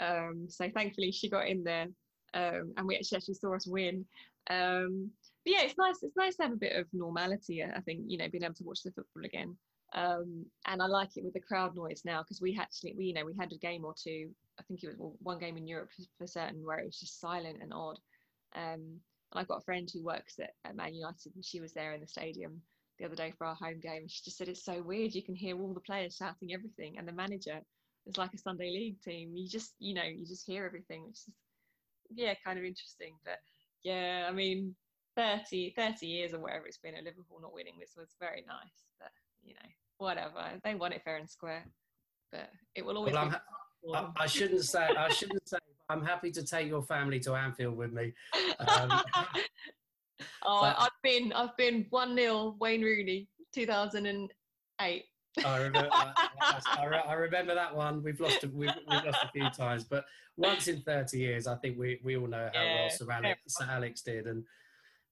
Um, so thankfully she got in there, um, and we actually, actually saw us win. Um, but yeah, it's nice. It's nice to have a bit of normality, I think, you know, being able to watch the football again. Um, and I like it with the crowd noise now, because we actually, we, you know, we had a game or two. I think it was one game in Europe for certain where it was just silent and odd. Um, And I've got a friend who works at, at Man United, and she was there in the stadium the other day for our home game. She just said, it's so weird. You can hear all the players shouting everything, and the manager is like a Sunday league team. You just, you know, you just hear everything, which is, yeah, kind of interesting. But yeah, I mean, thirty years or whatever it's been at Liverpool not winning this was very nice. But, you know, whatever. They won it fair and square. But it will always well, be... I, I shouldn't say, I shouldn't say, I'm happy to take your family to Anfield with me. Um, oh, I've been, I've been one nil Wayne Rooney, two thousand eight. I remember, I, I, I remember that one. We've lost, we've, we've lost a few times, but once in thirty years, I think we, we all know how yeah, well Sir Alex, Sir Alex did, and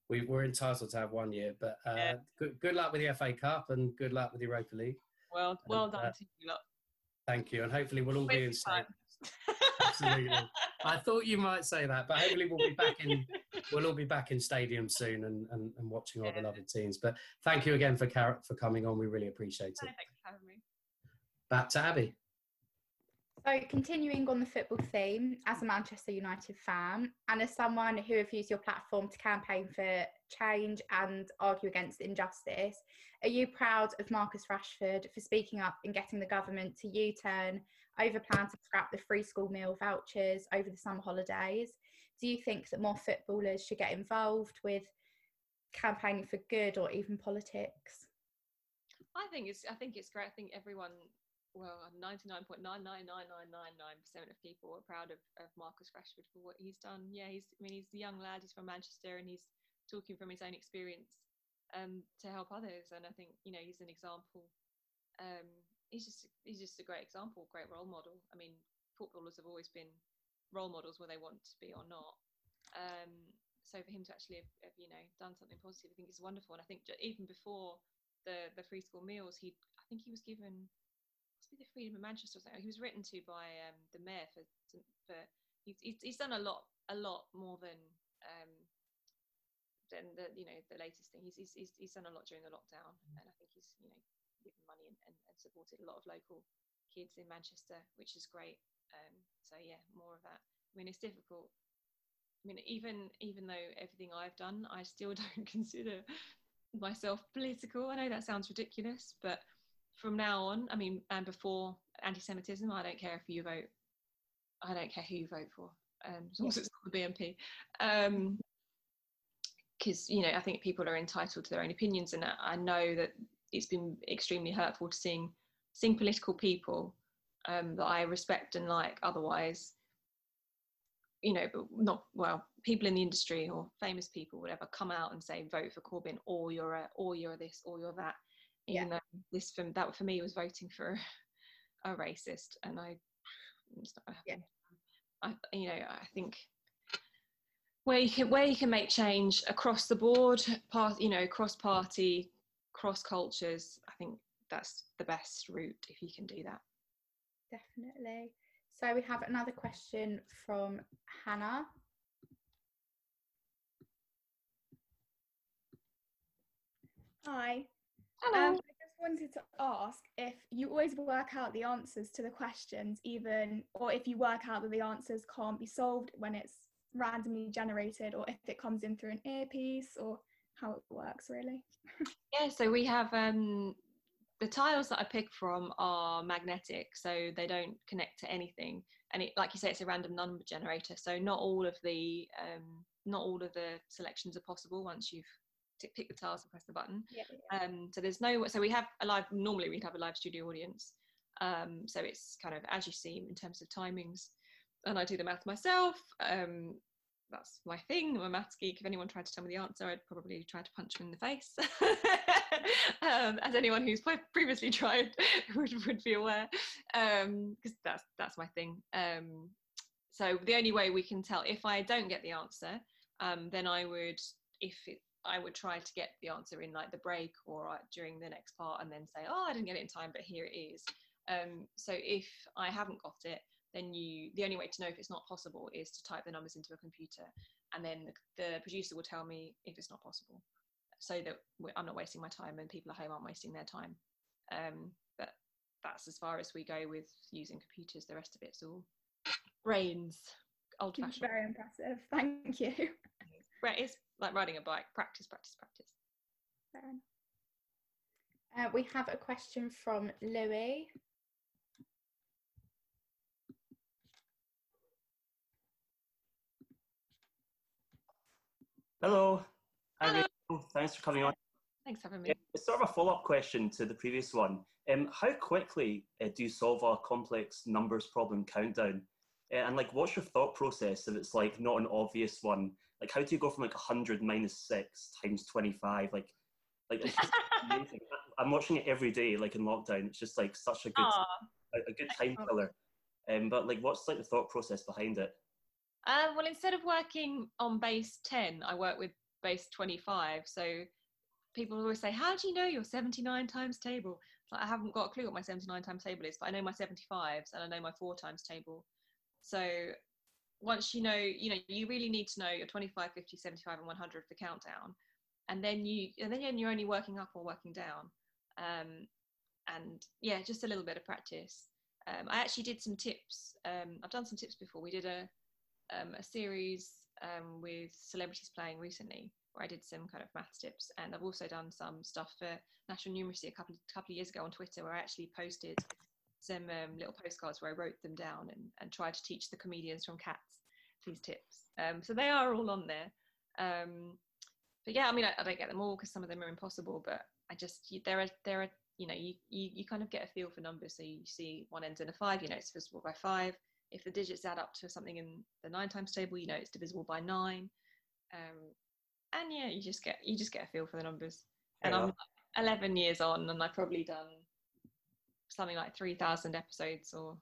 we were entitled to have one year. But uh, yeah. good, good luck with the F A Cup and good luck with the Europa League. Well, well and, done uh, to you lot. Thank you, and hopefully we'll all be in shape. Absolutely. I thought you might say that, but hopefully we'll be back in we'll all be back in stadiums soon and, and, and watching our yeah. beloved teams. But thank you again for Carrot for coming on. We really appreciate it. Thanks for having me. Back to Abby. So continuing on the football theme, as a Manchester United fan and as someone who have used your platform to campaign for change and argue against injustice, are you proud of Marcus Rashford for speaking up and getting the government to U-turn over plan to scrap the free school meal vouchers over the summer holidays? Do you think that more footballers should get involved with campaigning for good or even politics? I think it's, I think it's great. I think everyone well, ninety-nine point nine nine nine nine nine nine percent of people are proud of, of Marcus Rashford for what he's done. Yeah, he's, I mean, he's a young lad, he's from Manchester, and he's talking from his own experience um, to help others. And I think, you know, he's an example. Um, he's just he's just a great example, great role model. I mean, footballers have always been role models, whether they want to be or not. Um, so for him to actually have, have, you know, done something positive, I think is wonderful. And I think even before the the free school meals, he I think he was given must be the Freedom of Manchester or something. He was written to by um, the mayor for for he's he's done a lot a lot more than um, than the you know the latest thing. He's he's he's done a lot during the lockdown, and I think he's you know given money and, and, and supported a lot of local kids in Manchester, which is great. Um, so yeah, more of that. I mean, it's difficult. I mean, even even though everything I've done, I still don't consider myself political. I know that sounds ridiculous, but from now on, I mean, and before anti-Semitism, I don't care if you vote. I don't care who you vote for, um, as long as it's not the B N P. Um, because, you know, I think people are entitled to their own opinions, and I know that it's been extremely hurtful to seeing, seeing political people um, that I respect and like otherwise, you know, but not, well, people in the industry or famous people, whatever, come out and say, vote for Corbyn, or you're a, or you're this, or you're that. Even yeah. though this, for, that for me was voting for a, a racist, and I, it's not happening. Yeah. I, you know, I think where you can, where you can make change across the board, part, you know, cross party, cross cultures, I think that's the best route if you can do that. Definitely. So we have another question from Hannah. Hi. Hello. Um, I just wanted to ask if you always work out the answers to the questions, even, or if you work out that the answers can't be solved when it's randomly generated, or if it comes in through an earpiece, or how it works really. Yeah, so we have um the tiles that I pick from are magnetic, so they don't connect to anything, and it, like you say, it's a random number generator, so not all of the um not all of the selections are possible once you've t- picked the tiles and press the button. Yeah, yeah. Um so there's no so we have a live normally we'd have a live studio audience, um so it's kind of as you see in terms of timings, and I do the math myself. um That's my thing. I'm a maths geek. If anyone tried to tell me the answer, I'd probably try to punch them in the face. um, as anyone who's previously tried would, would be aware, because um, that's that's my thing. Um, so the only way we can tell if I don't get the answer, um, then I would, if it, I would try to get the answer in like the break or during the next part, and then say, oh, I didn't get it in time, but here it is. Um, so if I haven't got it, then you, the only way to know if it's not possible is to type the numbers into a computer, and then the, the producer will tell me if it's not possible, so that I'm not wasting my time and people at home aren't wasting their time. Um, but that's as far as we go with using computers. The rest of it's all brains, old fashioned. Very impressive, thank you. It's like riding a bike, practice, practice, practice. Fair enough. Uh, we have a question from Louis. Hello. Hello. Hi, thanks for coming on. Thanks for having me. It's sort of a follow-up question to the previous one. Um, how quickly uh, do you solve a complex numbers problem countdown? Uh, and like, what's your thought process if it's like not an obvious one? Like, how do you go from like one hundred minus six times twenty-five? Like, like it's just amazing. I'm watching it every day, like in lockdown. It's just like such a good, a, a good time killer. Um, but like, what's like the thought process behind it? Uh, well, instead of working on base ten, I work with base twenty-five. So people always say, how do you know your seventy-nine times table? It's like, I haven't got a clue what my seventy-nine times table is, but I know my seventy-fives and I know my four times table. So once you know, you know, you really need to know your twenty-five, fifty, seventy-five and one hundred for countdown. And then, you, and then you're only working up or working down. Um, and yeah, just a little bit of practice. Um, I actually did some tips. Um, I've done some tips before. We did a... Um, a series um, with celebrities playing recently, where I did some kind of maths tips, and I've also done some stuff for National Numeracy a couple of, couple of years ago on Twitter, where I actually posted some um, little postcards where I wrote them down and, and tried to teach the comedians from Cats these tips. Um, so they are all on there. Um, but yeah, I mean, I, I don't get them all because some of them are impossible, but I just, there are, there are you know, you, you, you kind of get a feel for numbers. So you see one ends in a five, you know, it's divisible by five. If the digits add up to something in the nine times table, you know, it's divisible by nine. Um, and yeah, you just get, you just get a feel for the numbers. And I'm eleven years on, and I've probably done something like three thousand episodes or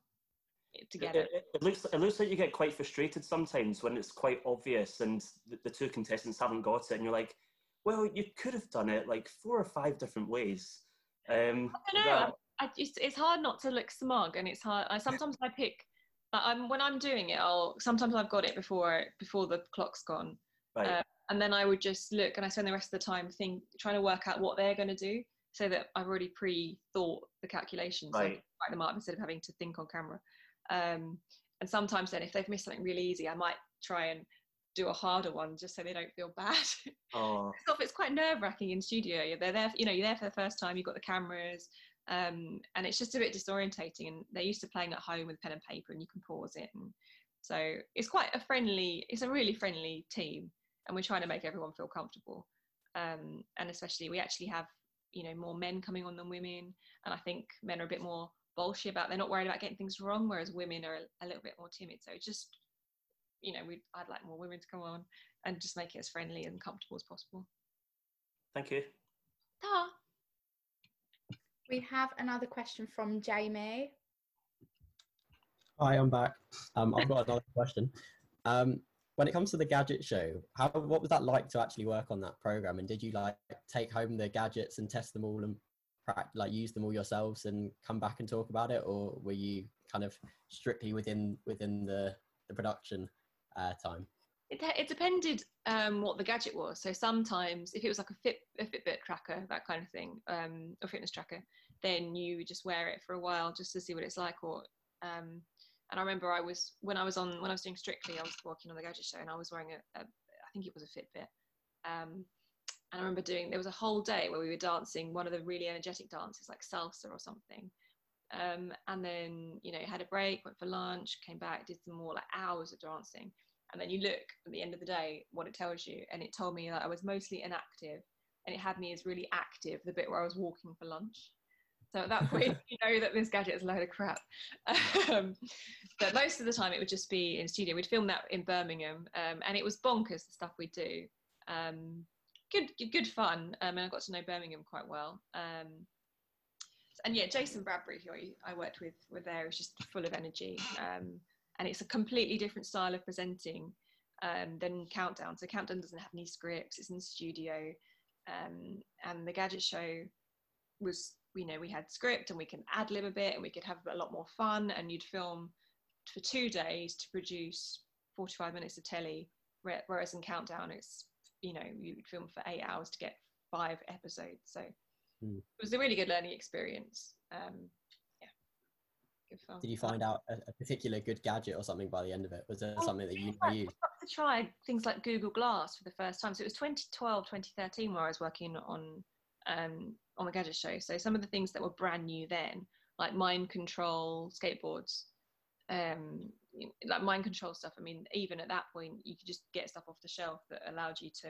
together. It, it, it looks it looks like you get quite frustrated sometimes when it's quite obvious and the, the two contestants haven't got it, and you're like, well, you could have done it like four or five different ways. Um, I don't know. That... I, I, it's, it's hard not to look smug, and it's hard. I, sometimes I pick, but I'm, when I'm doing it, I'll sometimes I've got it before before the clock's gone. Right. Uh, and then I would just look, and I spend the rest of the time think, trying to work out what they're going to do, so that I've already pre-thought the calculations, right. So I can write them up instead of having to think on camera. Um, and sometimes then if they've missed something really easy, I might try and do a harder one just so they don't feel bad. Oh. It's quite nerve-wracking in studio. They're there, you know, you're there for the first time, you've got the cameras, um, and it's just a bit disorientating. And they're used to playing at home with pen and paper, and you can pause it. And so it's quite a friendly, it's a really friendly team. And we're trying to make everyone feel comfortable. Um, and especially, we actually have, you know, more men coming on than women. And I think men are a bit more bolshy about, they're not worried about getting things wrong, whereas women are a, a little bit more timid. So it's just, you know, we'd, I'd like more women to come on and just make it as friendly and comfortable as possible. Thank you. Ta. We have another question from Jamie. Hi, I'm back. Um, I've got another question. Um, When it comes to the Gadget Show, how, what was that like to actually work on that program? And did you like take home the gadgets and test them all and like use them all yourselves and come back and talk about it, or were you kind of strictly within within the, the production uh, time? It, it depended um, what the gadget was. So sometimes, if it was like a, fit, a Fitbit tracker, that kind of thing, um, or fitness tracker, then you just wear it for a while just to see what it's like, or. Um, And I remember I was, when I was on, when I was doing Strictly, I was working on the Gadget Show, and I was wearing a, a I think it was a Fitbit. Um, and I remember doing, there was a whole day where we were dancing one of the really energetic dances, like salsa or something. Um, and then, you know, had a break, went for lunch, came back, did some more like hours of dancing. And then you look at the end of the day, what it tells you. And it told me that I was mostly inactive, and it had me as really active, the bit where I was walking for lunch. So at that point, you know that this gadget is a load of crap. Um, but most of the time it would just be in studio. We'd film that in Birmingham, um, and it was bonkers, the stuff we do. Um, good, good fun. Um, and I got to know Birmingham quite well. Um, and yeah, Jason Bradbury, who I, I worked with, were there, was just full of energy. Um, and it's a completely different style of presenting um, than Countdown. So Countdown doesn't have any scripts. It's in studio. Um, and the Gadget Show was... you know, we had script, and we can ad lib a bit, and we could have a lot more fun. And you'd film for two days to produce forty-five minutes of telly, whereas in Countdown, it's, you know, you'd film for eight hours to get five episodes. So mm. It was a really good learning experience. Um, yeah, good fun. Did you find out a, a particular good gadget or something by the end of it? Was there oh, something that you yeah, used? I got to try things like Google Glass for the first time. So it was twenty twelve, twenty thirteen, where I was working on. Um, on the Gadget Show. So some of the things that were brand new then, like mind control skateboards, um, like mind control stuff. I mean, even at that point, you could just get stuff off the shelf that allowed you to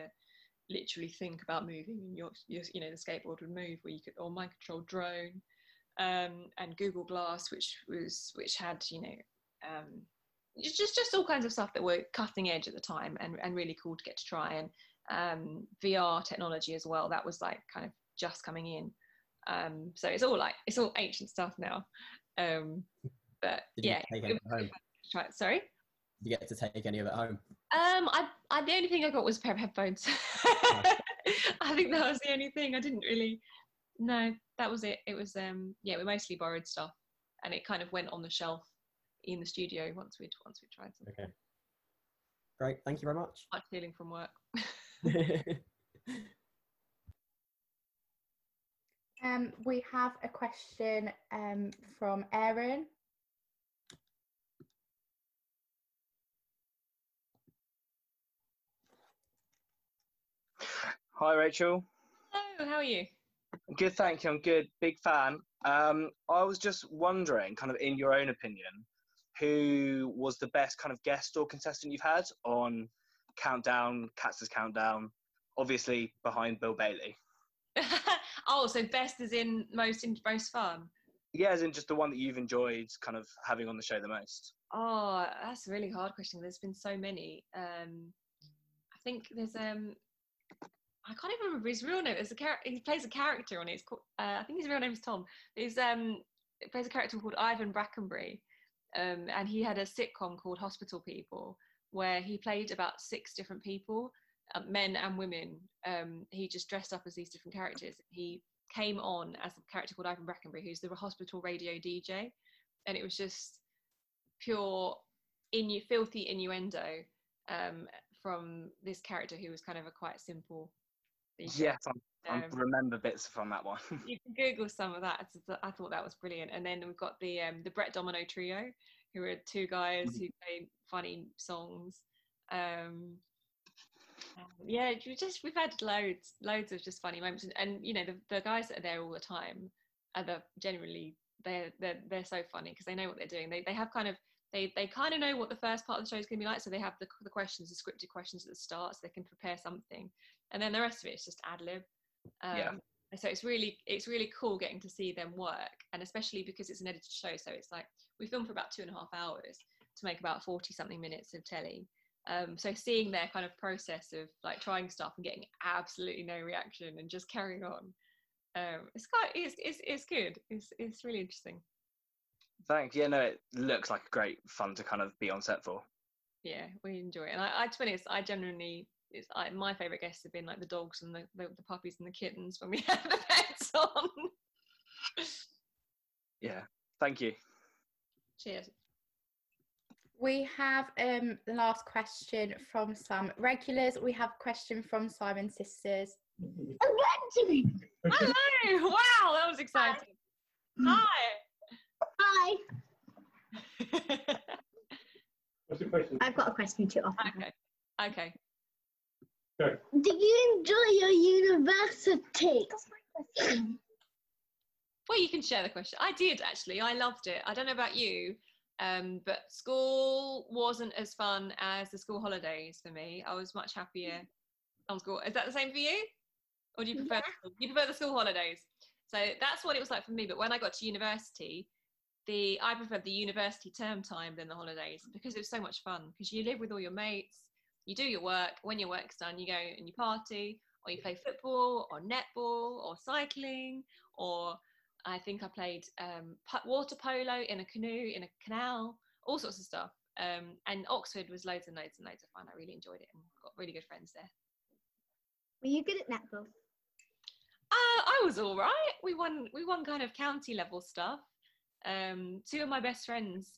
literally think about moving, and your, your you know, the skateboard would move, where you could, or mind control drone, um, and Google Glass, which was, which had, you know, um, just, just all kinds of stuff that were cutting edge at the time, and, and really cool to get to try. And um, V R technology as well. That was like kind of just coming in, um so it's all like it's all ancient stuff now, um but did yeah you take it was, home? Try, sorry did you get to take any of it home? Um I, I the only thing I got was a pair of headphones. I think that was the only thing. I didn't really no that was it it was um yeah we mostly borrowed stuff, and it kind of went on the shelf in the studio once we'd once we tried something. Okay, great, thank you very much. I'm feeling from work. Um, we have a question um, from Erin. Hi, Rachel. Hello, how are you? Good, thank you. I'm good. Big fan. Um, I was just wondering, kind of in your own opinion, who was the best kind of guest or contestant you've had on Countdown, Cats Does Countdown, obviously behind Bill Bailey? Oh, so best is in most in most fun. Yeah, as in just the one that you've enjoyed kind of having on the show the most. Oh, that's a really hard question. There's been so many. Um, I think there's, um, I can't even remember his real name. It's a char- he plays a character on it. It's called, uh, I think his real name is Tom. He's, um, he plays a character called Ivan Brackenbury. Um, and he had a sitcom called Hospital People, where he played about six different people, uh, men and women. Um, he just dressed up as these different characters. He came on as a character called Ivan Brackenbury, who's the hospital radio D J. And it was just pure innu- filthy innuendo um, from this character who was kind of a quite simple... Yes, um, I remember bits from that one. You can Google some of that. I thought that was brilliant. And then we've got the um, the Brett Domino Trio, who are two guys who play funny songs. Um, yeah, we just we've had loads, loads of just funny moments. And, and you know, the, the guys that are there all the time are the generally they're they're they're so funny because they know what they're doing. They they have kind of they they kind of know what the first part of the show is going to be like. So they have the the questions, the scripted questions at the start, so they can prepare something, and then the rest of it is just ad lib. Um, yeah. So it's really it's really cool getting to see them work, and especially because it's an edited show. So it's like we film for about two and a half hours to make about forty something minutes of telly. Um, so seeing their kind of process of like trying stuff and getting absolutely no reaction and just carrying on, um, it's quite it's it's it's good. It's it's really interesting. Thanks. Yeah, no, it looks like great fun to kind of be on set for. Yeah, we enjoy it. And I, I to be honest, I generally, it's, I, my favourite guests have been like the dogs and the, the, the puppies and the kittens when we have the pets on. Yeah, thank you. Cheers. We have um, the last question from some regulars. We have a question from Simon Sisters. Hello! Hello! Wow, that was exciting. Hi! Hi. Hi. What's the question? I've got a question to offer. Okay. Okay. Sorry. Do you enjoy your university? That's my question. Well, you can share the question. I did actually. I loved it. I don't know about you, um, but school wasn't as fun as the school holidays for me. I was much happier on school. Is that the same for you? Or do you prefer yeah. school? You prefer the school holidays? So that's what it was like for me. But when I got to university, the I preferred the university term time than the holidays because it was so much fun. Because you live with all your mates, you do your work. When your work's done, you go and you party, or you play football, or netball, or cycling, or I think I played um, water polo in a canoe in a canal, all sorts of stuff. Um, and Oxford was loads and loads and loads of fun. I really enjoyed it and got really good friends there. Were you good at netball? Uh, I was all right. We won. We won kind of county level stuff. Um, two of my best friends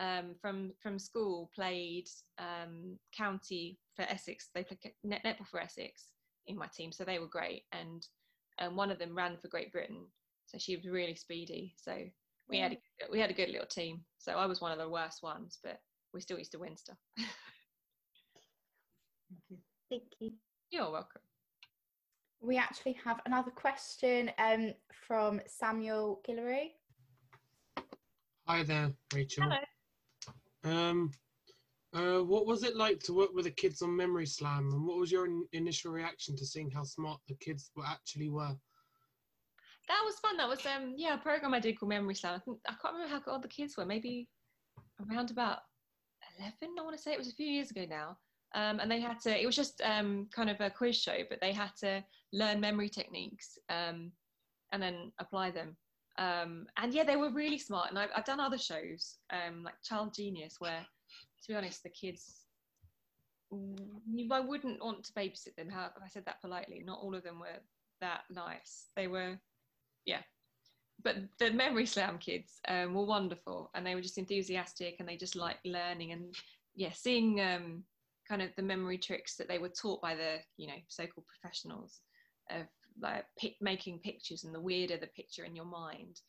um, from from school played um, county for Essex. They played net, netball for Essex in my team, so they were great. And um, one of them ran for Great Britain, so she was really speedy. So we yeah. had a, we had a good little team. So I was one of the worst ones, but we still used to win stuff. Thank you. Thank you. You're welcome. We actually have another question um, from Samuel Guillory. Hi there, Rachel. Hello. Um, uh, what was it like to work with the kids on Memory Slam, and what was your in- initial reaction to seeing how smart the kids were actually were? That was fun. That was um, yeah, a program I did called Memory Slam. I, think, I can't remember how old the kids were. Maybe around about eleven. I want to say it was a few years ago now. Um, and they had to, it was just um, kind of a quiz show, but they had to learn memory techniques um, and then apply them. Um, and yeah, they were really smart. And I've, I've done other shows um, like Child Genius, where, to be honest, the kids, I wouldn't want to babysit them. How, I said that politely. Not all of them were that nice. They were, yeah. But the Memory Slam kids um, were wonderful, and they were just enthusiastic, and they just liked learning. And yeah, seeing... Um, kind of the memory tricks that they were taught by the, you know, so-called professionals of like pic- making pictures, and the weirder the picture in your mind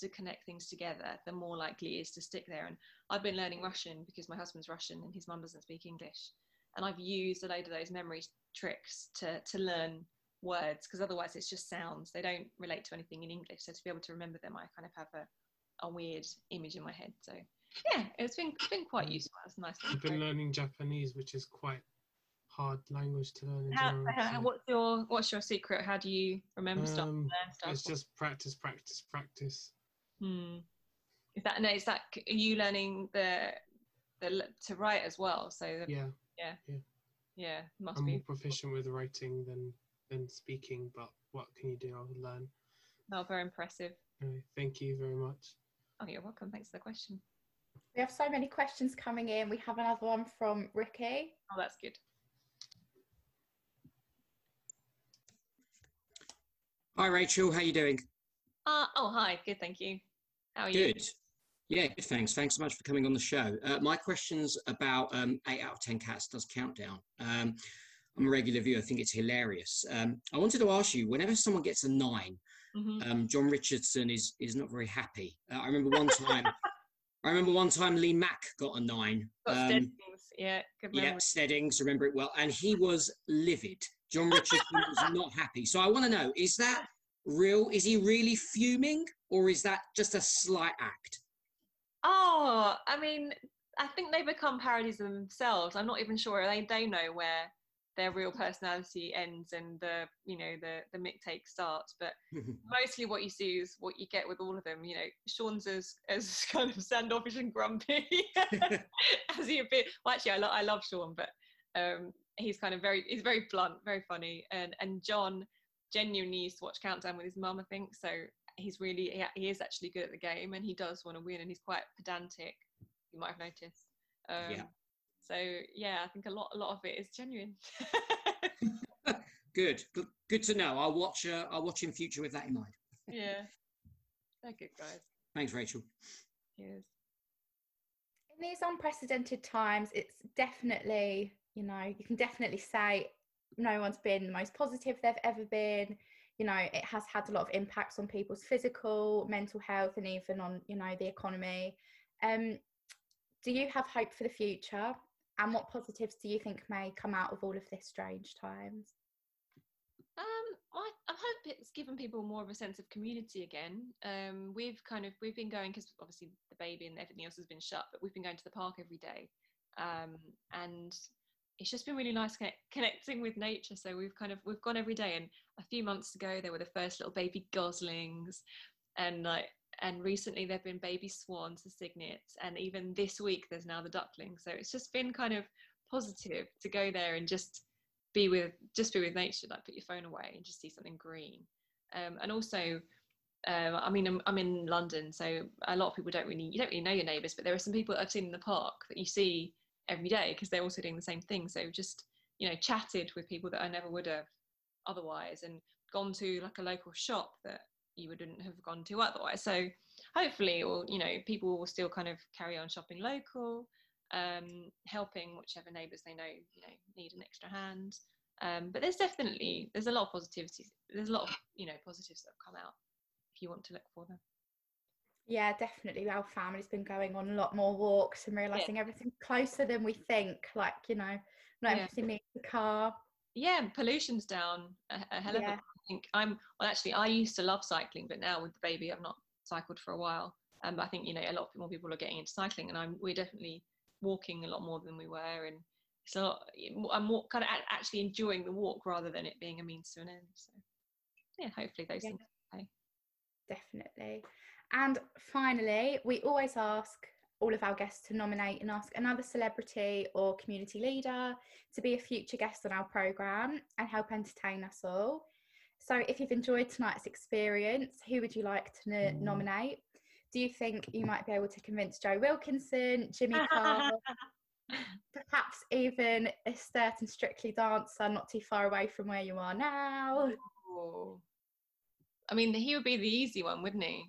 to connect things together, the more likely it is to stick there. And I've been learning Russian because my husband's Russian and his mum doesn't speak English. And I've used a load of those memory tricks to, to learn words, because otherwise it's just sounds. They don't relate to anything in English. So to be able to remember them, I kind of have a, a weird image in my head. So yeah, it's been, it's been quite useful. It's nice. I've been learning Japanese, which is quite hard language to learn. How, how, what's your what's your secret? How do you remember um, stuff? And stuff? It's just practice, practice, practice. Hmm. Is that no? Is that are you learning the the to write as well? So the, yeah, yeah, yeah, yeah. Must I'm be more proficient with writing than than speaking, but what can you do? I would learn. Oh, very impressive. Anyway, thank you very much. Oh, you're welcome. Thanks for the question. We have so many questions coming in. We have another one from Ricky. Oh, that's good. Hi, Rachel. How are you doing? Uh, oh, hi. Good, thank you. How are good. you? Good. Yeah, good, thanks. Thanks so much for coming on the show. Uh, my question's about um, eight out of ten Cats Does Countdown. Um, I'm a regular viewer. I think it's hilarious. Um, I wanted to ask you, whenever someone gets a nine, mm-hmm. um, John Richardson is, is not very happy. Uh, I remember one time... I remember one time Lee Mack got a nine. Got um, Steadings, yeah. Good memory. Yeah, Steadings, remember it well. And he was livid. John Richardson was not happy. So I want to know, is that real? Is he really fuming? Or is that just a slight act? Oh, I mean, I think they become parodies of themselves. I'm not even sure. They don't know where their real personality ends and the, you know, the, the mick take starts, but mostly what you see is what you get with all of them. You know, Sean's as, as kind of standoffish and grumpy as he a bit, well, actually I, lo I love Sean, but um, he's kind of very, he's very blunt, very funny. And, and John genuinely used to watch Countdown with his mum, I think. So he's really, he, he is actually good at the game and he does want to win and he's quite pedantic. You might have noticed. Um, yeah. So yeah, I think a lot, a lot of it is genuine. Good, good, good to know. I'll watch. Uh, I'll watch in future with that in mind. Yeah, they're good guys. Thanks, Rachel. Cheers. In these unprecedented times, it's definitely, you know, you can definitely say no one's been the most positive they've ever been. You know, it has had a lot of impacts on people's physical, mental health, and even on, you know, the economy. Um, do you have hope for the future? And what positives do you think may come out of all of this strange times? Um, I, I hope it's given people more of a sense of community again. Um, we've kind of, we've been going, because obviously the baby and everything else has been shut, but we've been going to the park every day. Um, and it's just been really nice connect, connecting with nature. So we've kind of, we've gone every day. And a few months ago, there were the first little baby goslings. And like, and recently there've been baby swans, the cygnets, and even this week there's now the duckling. So it's just been kind of positive to go there and just be with, just be with nature, like put your phone away and just see something green. Um, and also, um, I mean, I'm, I'm in London, so a lot of people don't really, you don't really know your neighbours, but there are some people that I've seen in the park that you see every day because they're also doing the same thing. So just, you know, chatted with people that I never would have otherwise and gone to like a local shop that you wouldn't have gone to otherwise. So hopefully, or you know, people will still kind of carry on shopping local, um, helping whichever neighbours they know, you know, need an extra hand. Um, but there's definitely, there's a lot of positivity. There's a lot of, you know, positives that have come out if you want to look for them. Yeah, definitely. Our family's been going on a lot more walks and realising yeah. everything's closer than we think. Like, you know, not yeah. everything needs a car. Yeah, pollution's down a, a hell of a lot. I think I'm, well actually I used to love cycling, but now with the baby I've not cycled for a while. And um, I think, you know, a lot more people are getting into cycling and I'm, we're definitely walking a lot more than we were. And it's a lot, I'm more, kind of actually enjoying the walk rather than it being a means to an end. So yeah, hopefully those yeah. things will play. Definitely. And finally, we always ask all of our guests to nominate and ask another celebrity or community leader to be a future guest on our programme and help entertain us all. So if you've enjoyed tonight's experience, who would you like to nominate? Do you think you might be able to convince Joe Wilkinson, Jimmy Carr, perhaps even a certain Strictly dancer not too far away from where you are now? Ooh. I mean, he would be the easy one, wouldn't he?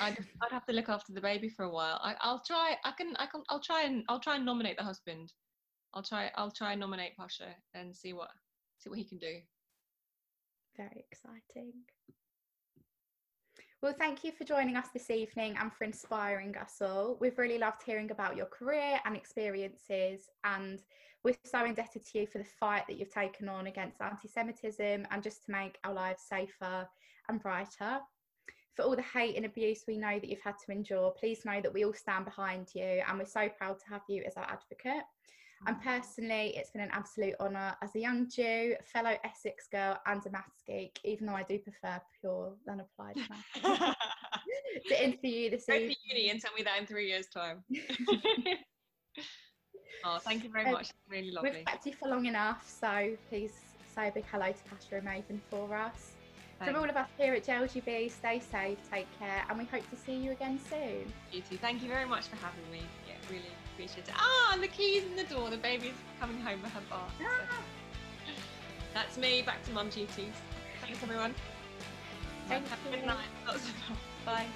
I'd, I'd have to look after the baby for a while. I, I'll try. I can. I can. I'll try and. I'll try and nominate the husband. I'll try. I'll try and nominate Pasha and see what see what he can do. Very exciting. Well, thank you for joining us this evening and for inspiring us all. We've really loved hearing about your career and experiences, and we're so indebted to you for the fight that you've taken on against anti-Semitism and just to make our lives safer and brighter. For all the hate and abuse we know that you've had to endure, please know that we all stand behind you and we're so proud to have you as our advocate. And personally, it's been an absolute honour as a young Jew, fellow Essex girl and a maths geek, even though I do prefer pure than applied maths, to interview you this evening. Go to uni and tell me that in three years' time. Oh, thank you very much. Um, really lovely. We've kept you for long enough, so please say a big hello to Pasha and Maven for us. Thanks. From all of us here at J L G B, stay safe, take care, and we hope to see you again soon. You too. Thank you very much for having me. Yeah, really appreciate it. Ah, and the keys in the door. The baby's coming home with her bath. Ah. So. That's me. Back to mum duties. Thanks, everyone. Thank Have you. A good night. Lots of fun. Bye.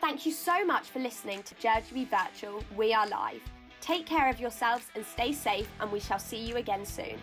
Thank you so much for listening to J L G B Virtual. We are live. Take care of yourselves and stay safe, and we shall see you again soon.